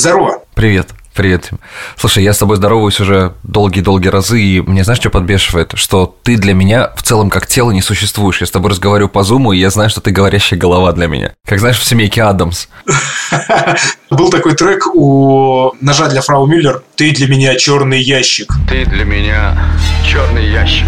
Здорово. Привет. Привет, Тим. Слушай, я с тобой здороваюсь уже долгие-долгие разы, и мне, знаешь, что подбешивает? Что ты для меня в целом как тело не существуешь. Я с тобой разговариваю по Зуму, и я знаю, что ты говорящая голова для меня. Как, знаешь, в семейке Адамс. Был такой трек у «Ножа для Фрау Мюллер». «Ты для меня черный ящик». «Ты для меня черный ящик».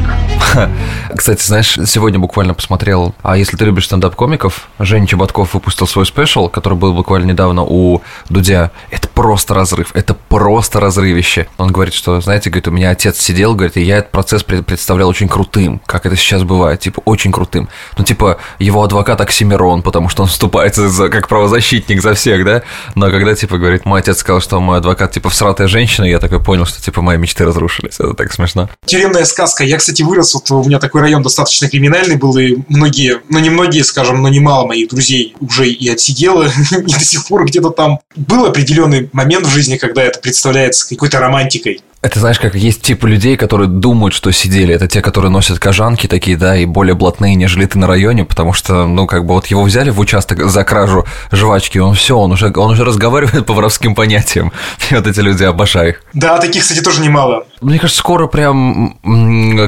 Кстати, знаешь, сегодня буквально посмотрел, а если ты любишь стендап-комиков, Женя Чебатков выпустил свой спешл, который был буквально недавно у Дудя. Это просто разрыв. Это просто разрывище. Он говорит, что, знаете, говорит, у меня отец сидел, говорит, и я этот процесс представлял очень крутым, как это сейчас бывает, типа, очень крутым. Ну, типа, его адвокат Оксимирон, потому что он вступает как правозащитник за всех, да? Но когда, типа, говорит, мой отец сказал, что мой адвокат, типа, всратая женщина, я такой понял, что, типа, мои мечты разрушились. Это так смешно. Тюремная сказка. Я, кстати, вырос, вот у меня такой район достаточно криминальный был, и многие, ну, не многие, скажем, но немало моих друзей уже и отсидело, и до сих пор где-то там. Был определенный момент в жизни, когда это представляется какой-то романтикой. Это, знаешь, как есть типы людей, которые думают, что сидели. Это те, которые носят кожанки такие, да, и более блатные, нежели ты на районе, потому что, ну, как бы вот его взяли в участок за кражу жвачки, он все, он уже разговаривает по воровским понятиям. И вот эти люди, обожаю их. Да, таких, кстати, тоже немало. Мне кажется, скоро прям,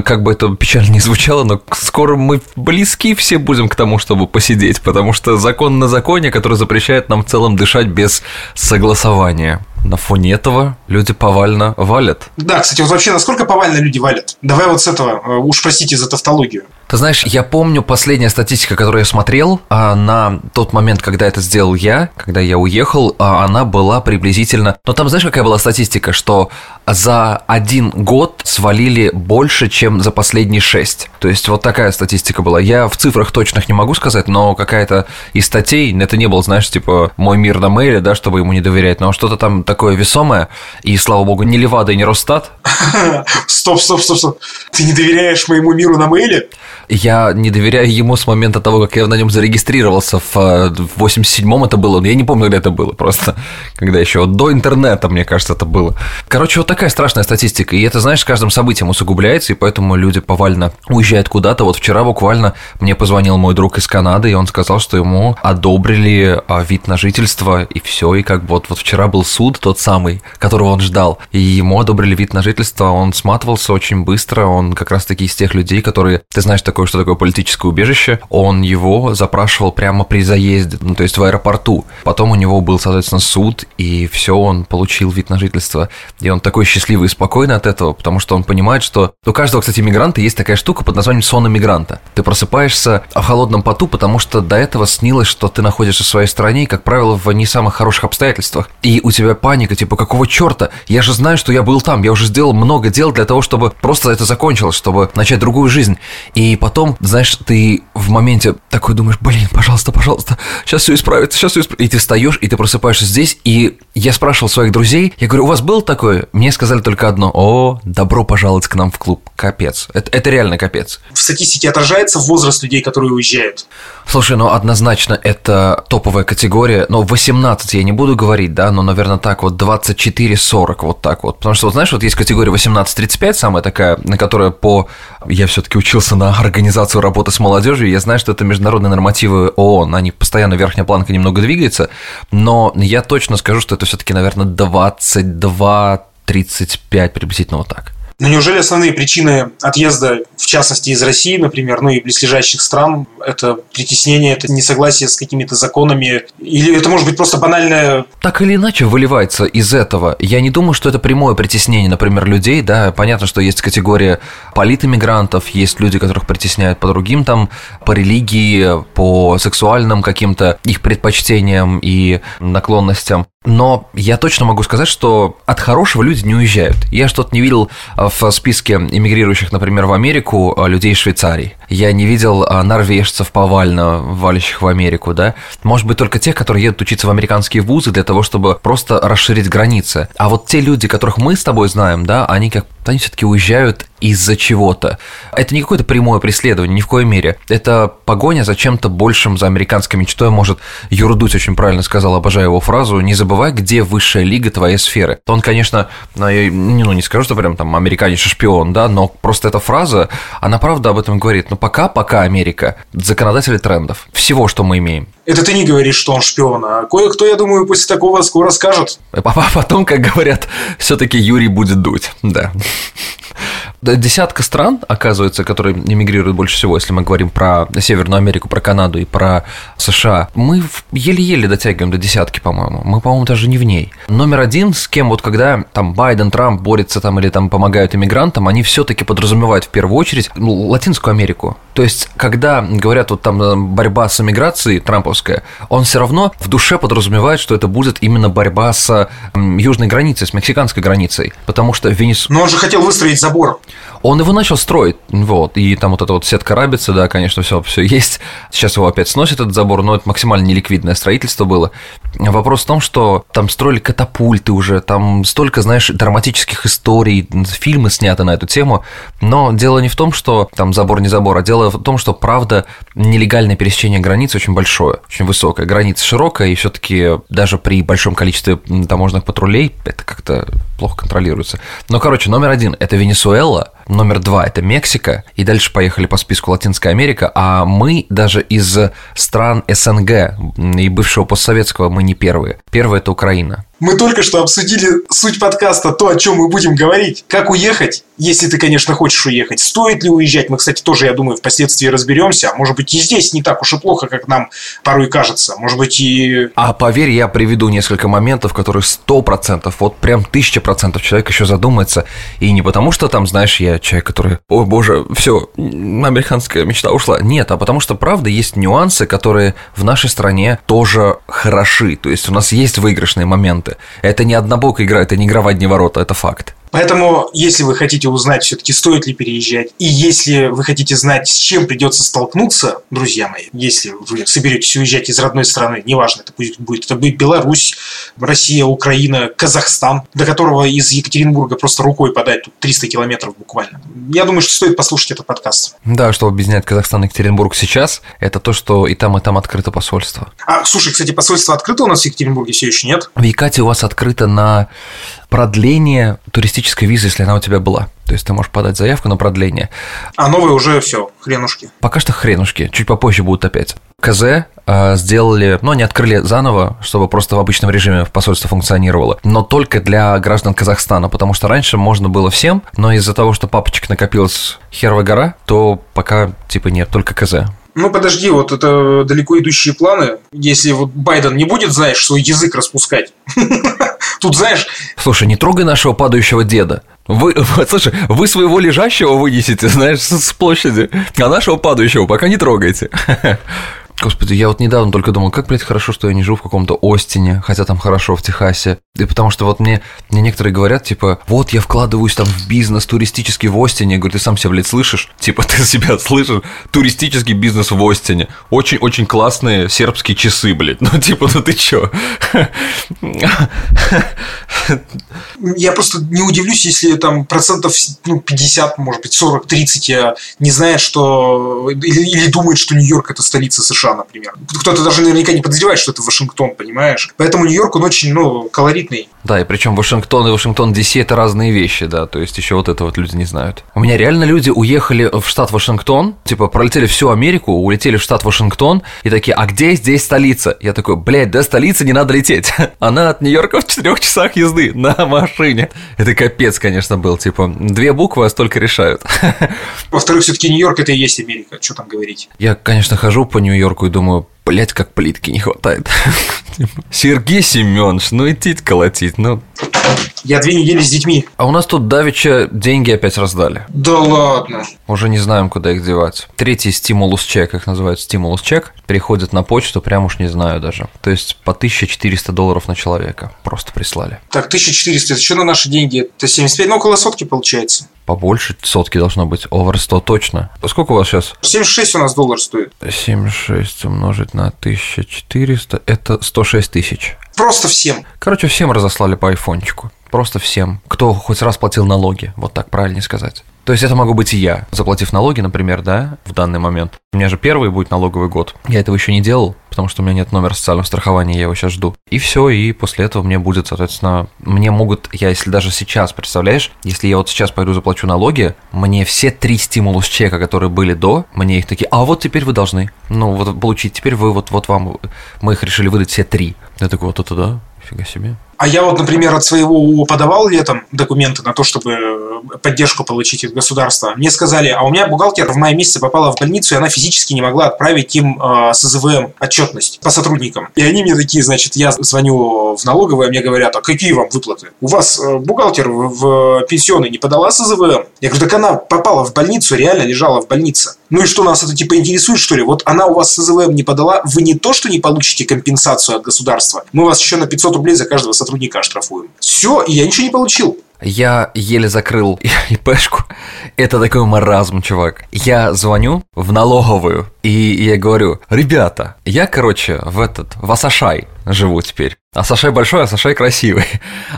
как бы это печально не звучало, но скоро мы близки все будем к тому, чтобы посидеть, потому что закон на законе, который запрещает нам в целом дышать без согласования. На фоне этого люди повально валят. Да, кстати, вот вообще, насколько повально люди валят? Давай вот с этого, уж простите за тавтологию. Ты знаешь, я помню последняя статистика, которую я смотрел, на тот момент, когда это сделал я, когда я уехал, она была приблизительно... Но там, знаешь, какая была статистика, что за один год свалили больше, чем за последние 6. То есть вот такая статистика была. Я в цифрах точных не могу сказать, но какая-то из статей, это не было, знаешь, типа «Мой мир на мейле», да, чтобы ему не доверять, но что-то там такое весомое, и, слава богу, не Левада и не Росстат. Стоп. Ты не доверяешь моему миру на мейле? Я не доверяю ему с момента того, как я на нем зарегистрировался. В 87-м это было. Я не помню, когда это было просто. Когда еще вот до интернета, мне кажется, это было. Короче, вот такая страшная статистика. И это, знаешь, с каждым событием усугубляется, и поэтому люди повально уезжают куда-то. Вот вчера буквально мне позвонил мой друг из Канады, и он сказал, что ему одобрили вид на жительство, и все. И как бы вот вчера был суд, тот самый, которого он ждал, и ему одобрили вид на жительство. Он сматывался очень быстро. Он как раз-таки из тех людей, которые, ты знаешь, такое, что такое политическое убежище, он его запрашивал прямо при заезде, ну, то есть в аэропорту. Потом у него был, соответственно, суд, и все, он получил вид на жительство. И он такой счастливый и спокойный от этого, потому что он понимает, что... У каждого, кстати, мигранта есть такая штука под названием сон мигранта. Ты просыпаешься в холодном поту, потому что до этого снилось, что ты находишься в своей стране, и, как правило, в не самых хороших обстоятельствах. И у тебя паника, типа, какого черта? Я же знаю, что я был там, я уже сделал много дел для того, чтобы просто это закончилось, чтобы начать другую жизнь. И потом, знаешь, ты в моменте такой думаешь, блин, пожалуйста, сейчас все исправится, И ты встаешь, и ты просыпаешься здесь, и я спрашивал своих друзей, я говорю, у вас было такое? Мне сказали только одно, добро пожаловать к нам в клуб, капец, это реально капец. В статистике отражается возраст людей, которые уезжают? Слушай, однозначно это топовая категория, 18 я не буду говорить, да, но, наверное, так вот 24-40, вот так вот, потому что, знаешь, есть категория 18-35, самая такая, на которой я все-таки учился на организацию работы с молодежью. Я знаю, что это международные нормативы ООН, они постоянно, верхняя планка немного двигается, но я точно скажу, что это все-таки, наверное, 22-35, приблизительно вот так. Но неужели основные причины отъезда, в частности, из России, например, и близлежащих стран, это притеснение, это несогласие с какими-то законами, или это может быть просто банальное... Так или иначе выливается из этого. Я не думаю, что это прямое притеснение, например, людей, да, понятно, что есть категория политэмигрантов, есть люди, которых притесняют по другим там, по религии, по сексуальным каким-то их предпочтениям и наклонностям. Но я точно могу сказать, что от хорошего люди не уезжают. Я что-то не видел в списке эмигрирующих, например, в Америку людей из Швейцарии. Я не видел норвежцев повально валящих в Америку, да. Может быть, только тех, которые едут учиться в американские вузы для того, чтобы просто расширить границы. А вот те люди, которых мы с тобой знаем, да, они все-таки уезжают из-за чего-то. Это не какое-то прямое преследование, ни в коей мере. Это погоня за чем-то большим, за американской мечтой. Может, Юр Дудь очень правильно сказал, обожаю его фразу, не забывай, где высшая лига твоей сферы. Он, конечно, не скажу, что прям там американец шпион, да, но просто эта фраза, она правда об этом говорит. Пока Америка, законодатели трендов, всего, что мы имеем. Это ты не говоришь, что он шпион, а кое-кто, я думаю, после такого скоро скажет. А потом, как говорят, все-таки Юрий будет дуть, да. Десятка стран, оказывается, которые эмигрируют больше всего, если мы говорим про Северную Америку, про Канаду и про США. Мы еле-еле дотягиваем до десятки, по-моему. Мы, по-моему, даже не в ней. Номер один, с кем вот когда там Байден, Трамп борются там или там помогают иммигрантам, они все-таки подразумевают в первую очередь Латинскую Америку. То есть, когда говорят вот там борьба с эмиграцией трамповская, он все равно в душе подразумевает, что это будет именно борьба с южной границей, с мексиканской границей, потому что Но он же хотел выстроить забор. Он его начал строить, вот, и там вот эта вот сетка рабицы, да, конечно, все есть. Сейчас его опять сносит этот забор, но это максимально неликвидное строительство было. Вопрос в том, что там строили катапульты уже, там столько, знаешь, драматических историй, фильмы сняты на эту тему, но дело не в том, что там забор не забор, а дело в том, что, правда, нелегальное пересечение границ очень большое, очень высокое, граница широкая, и все-таки даже при большом количестве таможенных патрулей это как-то плохо контролируется. Но, короче, номер один – это Венесуэла, номер два – это Мексика, и дальше поехали по списку Латинская Америка, а мы даже из стран СНГ и бывшего постсоветского мы не первые. Первая – это Украина. Мы только что обсудили суть подкаста, то, о чем мы будем говорить. Как уехать, если ты, конечно, хочешь уехать. Стоит ли уезжать? Мы, кстати, тоже, я думаю, впоследствии разберемся. Может быть, и здесь не так уж и плохо, как нам порой кажется. Может быть, и... А поверь, я приведу несколько моментов, которые 100%, вот прям 1000% человек еще задумается. И не потому, что там, знаешь, я человек, который, о боже, все, американская мечта ушла. Нет, а потому что, правда, есть нюансы, которые в нашей стране тоже хороши. То есть у нас есть выигрышные моменты. Это не однобокая игра, это не игра в одни ворота, это факт. Поэтому, если вы хотите узнать, все-таки стоит ли переезжать, и если вы хотите знать, с чем придется столкнуться, друзья мои, если вы соберетесь уезжать из родной страны, неважно, это будет Беларусь, Россия, Украина, Казахстан, до которого из Екатеринбурга просто рукой подать 300 километров буквально. Я думаю, что стоит послушать этот подкаст. Да, что объединяет Казахстан и Екатеринбург сейчас, это то, что и там открыто посольство. А, слушай, кстати, посольство открыто у нас в Екатеринбурге все еще, нет? В Екате у вас открыто на продление туристической визы, если она у тебя была. То есть ты можешь подать заявку на продление. А новые уже все, хренушки. Пока что хренушки, чуть попозже будут опять. КЗ сделали, но они открыли заново, чтобы просто в обычном режиме посольство функционировало, но только для граждан Казахстана, потому что раньше можно было всем, но из-за того, что папочек накопилась херова гора, то пока типа нет, только КЗ. Ну, подожди, вот это далеко идущие планы. Если вот Байден не будет, знаешь, свой язык распускать, тут, знаешь... Слушай, не трогай нашего падающего деда. Слушай, вы своего лежащего вынесете, знаешь, с площади, а нашего падающего пока не трогайте. Господи, я вот недавно только думал, как, блядь, хорошо, что я не живу в каком-то Остине, хотя там хорошо в Техасе. И потому что вот мне некоторые говорят, типа, вот я вкладываюсь там в бизнес туристический в Остине. Я говорю, ты сам себя, блядь, слышишь? Типа, ты себя слышишь? Туристический бизнес в Остине. Очень-очень классные сербские часы, блядь. Ну, типа, ну ты чё? Я просто не удивлюсь, если там 50%, может быть, 40-30 не знает, что... Или думает, что Нью-Йорк – это столица США. Например. Кто-то даже наверняка не подозревает, что это Вашингтон, понимаешь? Поэтому Нью-Йорк, он очень, колоритный. Да, и причем Вашингтон и Вашингтон Ди-Си – это разные вещи, да, то есть еще вот это вот люди не знают. У меня реально люди уехали в штат Вашингтон, типа пролетели всю Америку, улетели в штат Вашингтон и такие, а где здесь столица? Я такой, блядь, до столицы не надо лететь, она от Нью-Йорка в 4 часах езды на машине. Это капец, конечно, был, типа, 2 буквы, а столько решают. Во-вторых, все-таки Нью-Йорк – это и есть Америка, что там говорить? Я, конечно, хожу по Нью-Йорку и думаю, блять, как плитки не хватает. Сергей Семенович, идти колотить, Я 2 недели с детьми. А у нас тут давеча деньги опять раздали. Да ладно. Уже не знаем, куда их девать. Третий стимулус-чек, их называют стимулус-чек, приходит на почту, прям уж не знаю даже. То есть по $1400 на человека просто прислали. Так, 1400, это что на наши деньги? Это 75, около сотки получается. Побольше сотки должно быть, over 100 точно. Сколько у вас сейчас? 76 у нас доллар стоит. 76 умножить на 1400, это 106 тысяч. Просто всем. Короче, всем разослали по айфончику. Просто всем, кто хоть раз платил налоги, вот так правильнее сказать. То есть это могу быть и я, заплатив налоги, например, да, в данный момент. У меня же первый будет налоговый год. Я этого еще не делал, потому что у меня нет номера социального страхования, я его сейчас жду. И все, и после этого мне будет, соответственно, мне могут, я если даже сейчас, представляешь, если я вот сейчас пойду заплачу налоги, мне все 3 стимула с чека, которые были до, мне их такие, а вот теперь вы должны, ну вот получить, теперь вы вот вам, мы их решили выдать все 3. Я такой, вот это да, фига себе. А я вот, например, от своего подавал летом документы на то, чтобы поддержку получить от государства. Мне сказали, а у меня бухгалтер в мае месяце попала в больницу, и она физически не могла отправить им СЗВМ отчетность по сотрудникам. И они мне такие, значит, я звоню в налоговые, мне говорят, а какие вам выплаты? У вас бухгалтер в пенсионный не подала СЗВМ? Я говорю, так она попала в больницу, реально лежала в больнице. Ну и что, нас это типа интересует, что ли? Вот она у вас СЗВМ не подала, вы не то, что не получите компенсацию от государства, мы вас еще на 500 рублей за каждого сотрудника оштрафуем. Все, и я ничего не получил. Я еле закрыл ИПшку. Это такой маразм, чувак. Я звоню в налоговую, и я говорю, ребята, я, короче, в Асашай живу теперь. Асашай большой, Асашай красивый.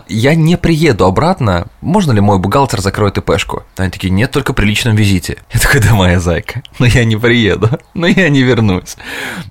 Я не приеду обратно. Можно ли мой бухгалтер закроет ИПшку? Они такие, нет, только при личном визите. Я такой, да моя зайка, но я не приеду, но я не вернусь.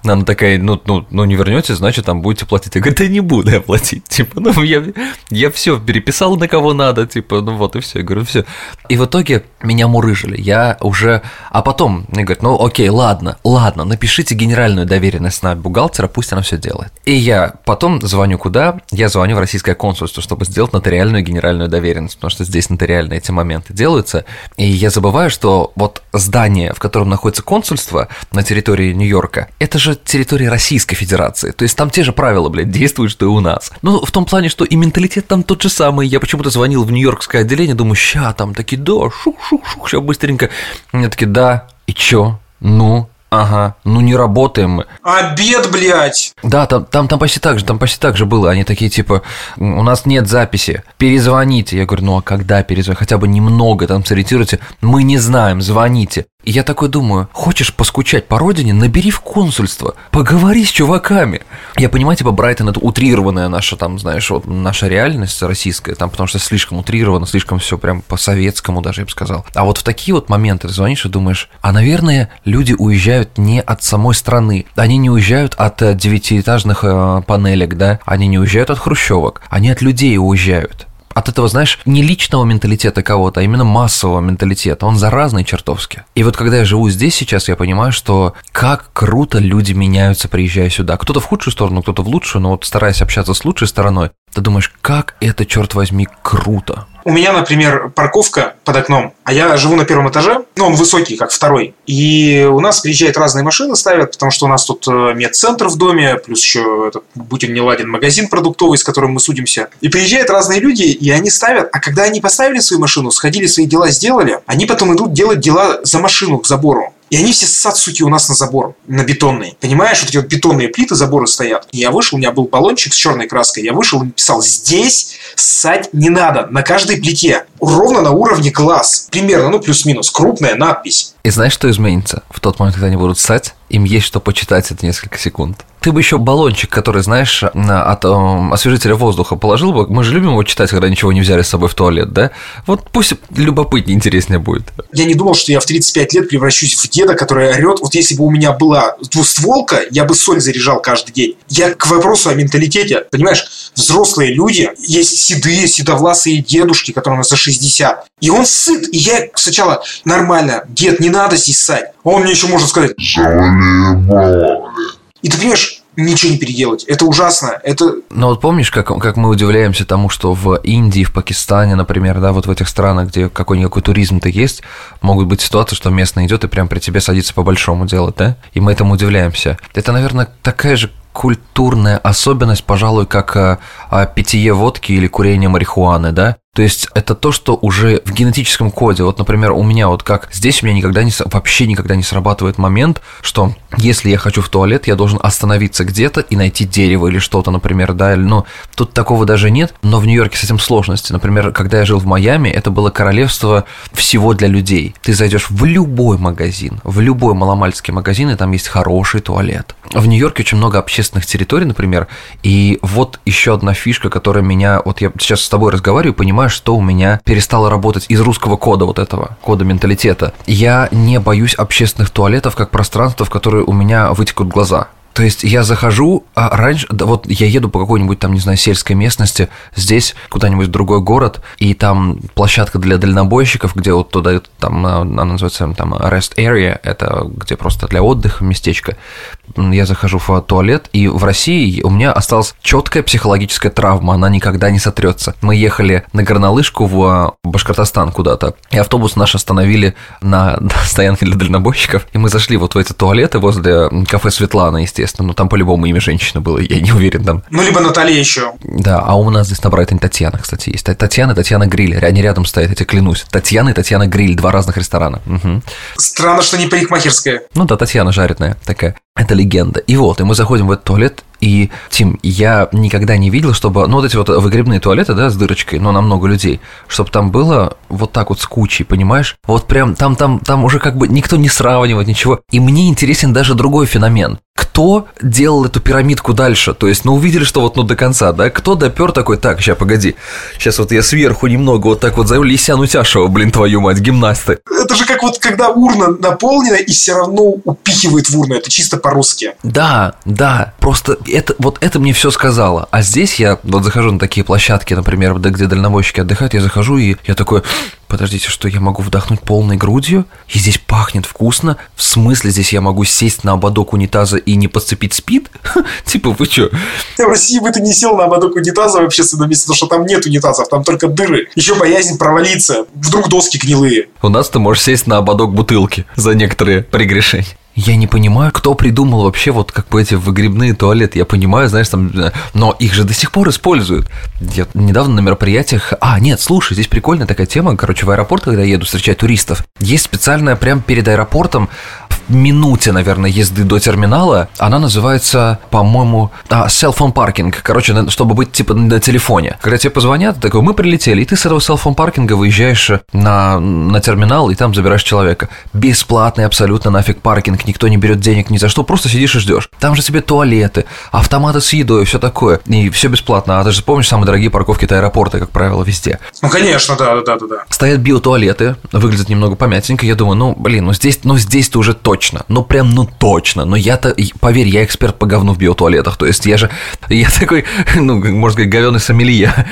Она такая, ну не вернетесь, значит, там будете платить. Я говорю, да не буду я платить. Типа, ну я все переписал на кого надо, типа, ну вот и все. Я говорю, все. И в итоге меня мурыжили. Я уже... А потом мне говорят, ну окей, ладно, напишите генеральную доверенность на бухгалтера, пусть она все делает. И я потом звоню куда? Я звоню в российское консульство, чтобы сделать нотариальную генеральную доверенность, потому что здесь нотариально эти моменты делаются. И я забываю, что вот здание, в котором находится консульство на территории Нью-Йорка, это же территория Российской Федерации. То есть там те же правила, блядь, действуют, что и у нас. Ну, в том плане, что и менталитет там тот же самый. Я почему-то звонил в нью-йоркское отделение, думаю, ща там такие, да, шух-шух-шух, ща быстренько. Мне такие, да, и чё? Ну... Ага, ну не работаем мы. Обед, блядь! Да, там почти так же было. Они такие, типа, у нас нет записи, перезвоните. Я говорю, ну а когда перезвонить? Хотя бы немного там сориентируйте. Мы не знаем, звоните. И я такой думаю, хочешь поскучать по родине, набери в консульство, поговори с чуваками. Я понимаю, типа, Брайтон – это утрированная наша, там, знаешь, вот наша реальность российская, там, потому что слишком утрировано, слишком все прям по-советскому даже, я бы сказал. А вот в такие вот моменты ты звонишь и думаешь, а, наверное, люди уезжают не от самой страны, они не уезжают от 9-этажных панелек, да, они не уезжают от хрущевок, они от людей уезжают. От этого, знаешь, не личного менталитета кого-то, а именно массового менталитета. Он заразный чертовски. И вот когда я живу здесь сейчас, я понимаю, что как круто люди меняются, приезжая сюда. Кто-то в худшую сторону, кто-то в лучшую, но вот стараясь общаться с лучшей стороной, ты думаешь, как это, черт возьми, круто. У меня, например, парковка под окном, а я живу на первом этаже, но он высокий, как второй. И у нас приезжают разные машины, ставят, потому что у нас тут медцентр в доме, плюс еще этот, будь он не ладен, магазин продуктовый, с которым мы судимся. И приезжают разные люди, и они ставят. А когда они поставили свою машину, сходили, свои дела сделали, они потом идут делать дела за машину к забору. И они все ссат, суки, у нас на забор, на бетонный. Понимаешь, вот эти вот бетонные плиты, заборы стоят. И я вышел, у меня был баллончик с черной краской. Я вышел и написал, здесь ссать не надо, на каждой плите. Ровно на уровне глаз. Примерно, ну плюс-минус, крупная надпись. И знаешь, что изменится? В тот момент, когда они будут ссать, им есть что почитать это несколько секунд. Ты бы еще баллончик, который, знаешь, от освежителя воздуха положил бы. Мы же любим его читать, когда ничего не взяли с собой в туалет, да? Вот пусть любопытнее, интереснее будет. Я не думал, что я в 35 лет превращусь в деда, который орет. Вот если бы у меня была двустволка, я бы соль заряжал каждый день. Я к вопросу о менталитете. Понимаешь, взрослые люди, есть седые, седовласые дедушки, которым за 60. И он сыт. И я сначала нормально, дед, не надо здесь ссать. А он мне еще может сказать «Заебали». И ты понимаешь, ничего не переделать. Это ужасно. Это... Но вот помнишь, как мы удивляемся тому, что в Индии, в Пакистане, например, да, вот в этих странах, где какой-никакой туризм-то есть, могут быть ситуации, что местный идет и прям при тебе садится по большому делу, да? И мы этому удивляемся. Это, наверное, такая же культурная особенность, пожалуй, как питье водки или курение марихуаны, да? То есть это то, что уже в генетическом коде. Вот, например, у меня вот как здесь у меня вообще никогда не срабатывает момент, что если я хочу в туалет, я должен остановиться где-то и найти дерево или что-то, например, да. Ну, тут такого даже нет, но в Нью-Йорке с этим сложности. Например, когда я жил в Майами, это было королевство всего для людей. Ты зайдешь в любой магазин, в любой маломальский магазин, и там есть хороший туалет. В Нью-Йорке очень много общественных территорий, например, и вот еще одна фишка, которая меня... Вот я сейчас с тобой разговариваю, понимаю, что у меня перестало работать из русского кода вот этого, кода менталитета. Я не боюсь общественных туалетов как пространства, в которые у меня вытекут глаза. То есть я захожу, а раньше, да, вот я еду по какой-нибудь там, не знаю, сельской местности, здесь куда-нибудь в другой город, и там площадка для дальнобойщиков, где вот туда, там, она называется там rest area, это где просто для отдыха местечко. Я захожу в туалет, и в России у меня осталась четкая психологическая травма, она никогда не сотрется. Мы ехали на горнолыжку в Башкортостан куда-то, и автобус наш остановили на стоянке для дальнобойщиков, и мы зашли вот в эти туалеты возле кафе Светлана, естественно. Ну, там по-любому имя женщины было, я не уверен там. Ну, либо Наталья еще. Да, а у нас здесь на Брайтоне Татьяна, кстати, есть. Татьяна и Татьяна Гриль, они рядом стоят, я тебе клянусь. Татьяна и Татьяна Гриль, два разных ресторана. Угу. Странно, что не парикмахерская. Ну да, Татьяна жареная такая. Это легенда. И вот, и мы заходим в этот туалет, и, Тим, я никогда не видел, чтобы, ну, вот эти вот выгребные туалеты, да, с дырочкой, но на много людей, чтобы там было вот так вот с кучей, понимаешь? Вот прям там уже как бы никто не сравнивает ничего. И мне интересен даже другой феномен. Кто делал эту пирамидку дальше? То есть, ну, увидели, что вот, ну, до конца, да? Кто допер такой, так, сейчас, погоди, сейчас вот я сверху немного вот так вот зову Лисян Утяшева, блин, твою мать, гимнасты. Это же как вот, когда урна наполнена и все равно упихивает в урну, это чисто по-русски. Да, просто это, вот это мне все сказало. А здесь я вот захожу на такие площадки, например, где дальнобойщики отдыхают, я захожу и я такой... Подождите, что я могу вдохнуть полной грудью? И здесь пахнет вкусно? В смысле, здесь я могу сесть на ободок унитаза и не подцепить спид? Типа, вы чё? В России бы ты не сел на ободок унитаза в общественном месте, потому что там нет унитазов, там только дыры. Еще боязнь провалиться, вдруг доски гнилые. У нас ты можешь сесть на ободок бутылки за некоторые прегрешения. Я не понимаю, кто придумал вообще вот как бы эти выгребные туалеты. Я понимаю, знаешь, там... Но их же до сих пор используют. Я недавно на мероприятиях... А, нет, слушай, здесь прикольная такая тема. Короче, в аэропорт, когда я еду встречать туристов, есть специальная прям перед аэропортом в минуте, наверное, езды до терминала. Она называется, по-моему, cellphone parking. Короче, чтобы быть типа на телефоне. Когда тебе позвонят, ты такой, мы прилетели. И ты с этого cellphone паркинга выезжаешь на терминал и там забираешь человека. Бесплатный абсолютно нафиг паркинг. Никто не берет денег ни за что, просто сидишь и ждешь. Там же тебе туалеты, автоматы с едой, все такое. И все бесплатно. А ты же помнишь самые дорогие парковки-то аэропорта, как правило, везде. Ну, конечно, да. Стоят биотуалеты, выглядят немного помятенько. Я думаю, здесь-то уже точно. Прям точно. Но я-то, поверь, я эксперт по говну в биотуалетах. То есть я такой, можно сказать, говёный сомелье.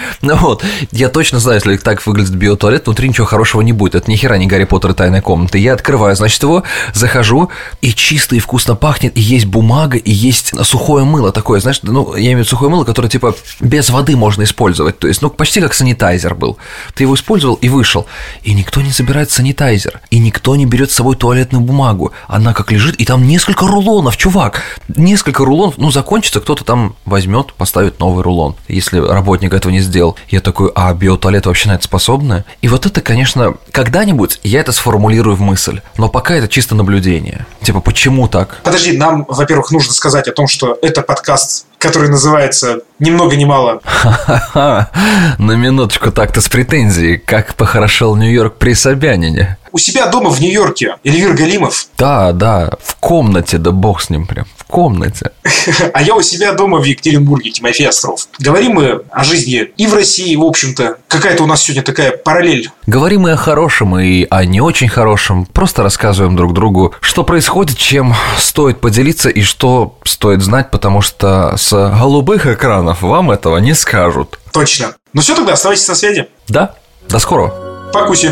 Я точно знаю, если так выглядит биотуалет, внутри ничего хорошего не будет. Это ни хера не Гарри Поттер и тайная комната. Я открываю, значит, его, захожу... И чисто, и вкусно пахнет, и есть бумага, и есть сухое мыло такое, знаешь, я имею в виду сухое мыло, которое, типа, без воды можно использовать, то есть, почти как санитайзер был. Ты его использовал и вышел, и никто не забирает санитайзер, и никто не берет с собой туалетную бумагу, она как лежит, и там несколько рулонов, чувак, закончится, кто-то там возьмет, поставит новый рулон, если работник этого не сделал. Я такой, а биотуалет вообще на это способны? И вот это, конечно, когда-нибудь я это сформулирую в мысль, но пока это чисто наблюдение. Почему так? Подожди, нам, во-первых, нужно сказать о том, что это подкаст, который называется «Ни много ни мало». На минуточку, так-то с претензией. Как похорошел Нью-Йорк при Собянине. У себя дома в Нью-Йорке Эльвир Галимов. Да, в комнате, да бог с ним прям, в комнате. А я у себя дома в Екатеринбурге, Тимофей Остров. Говорим мы о жизни и в России, и в общем-то. Какая-то у нас сегодня такая параллель. Говорим мы о хорошем и о не очень хорошем. Просто рассказываем друг другу, что происходит, чем стоит поделиться и что стоит знать, потому что с голубых экранов вам этого не скажут. Точно. Ну все тогда, оставайтесь на связи. Да, до скорого. Покуси.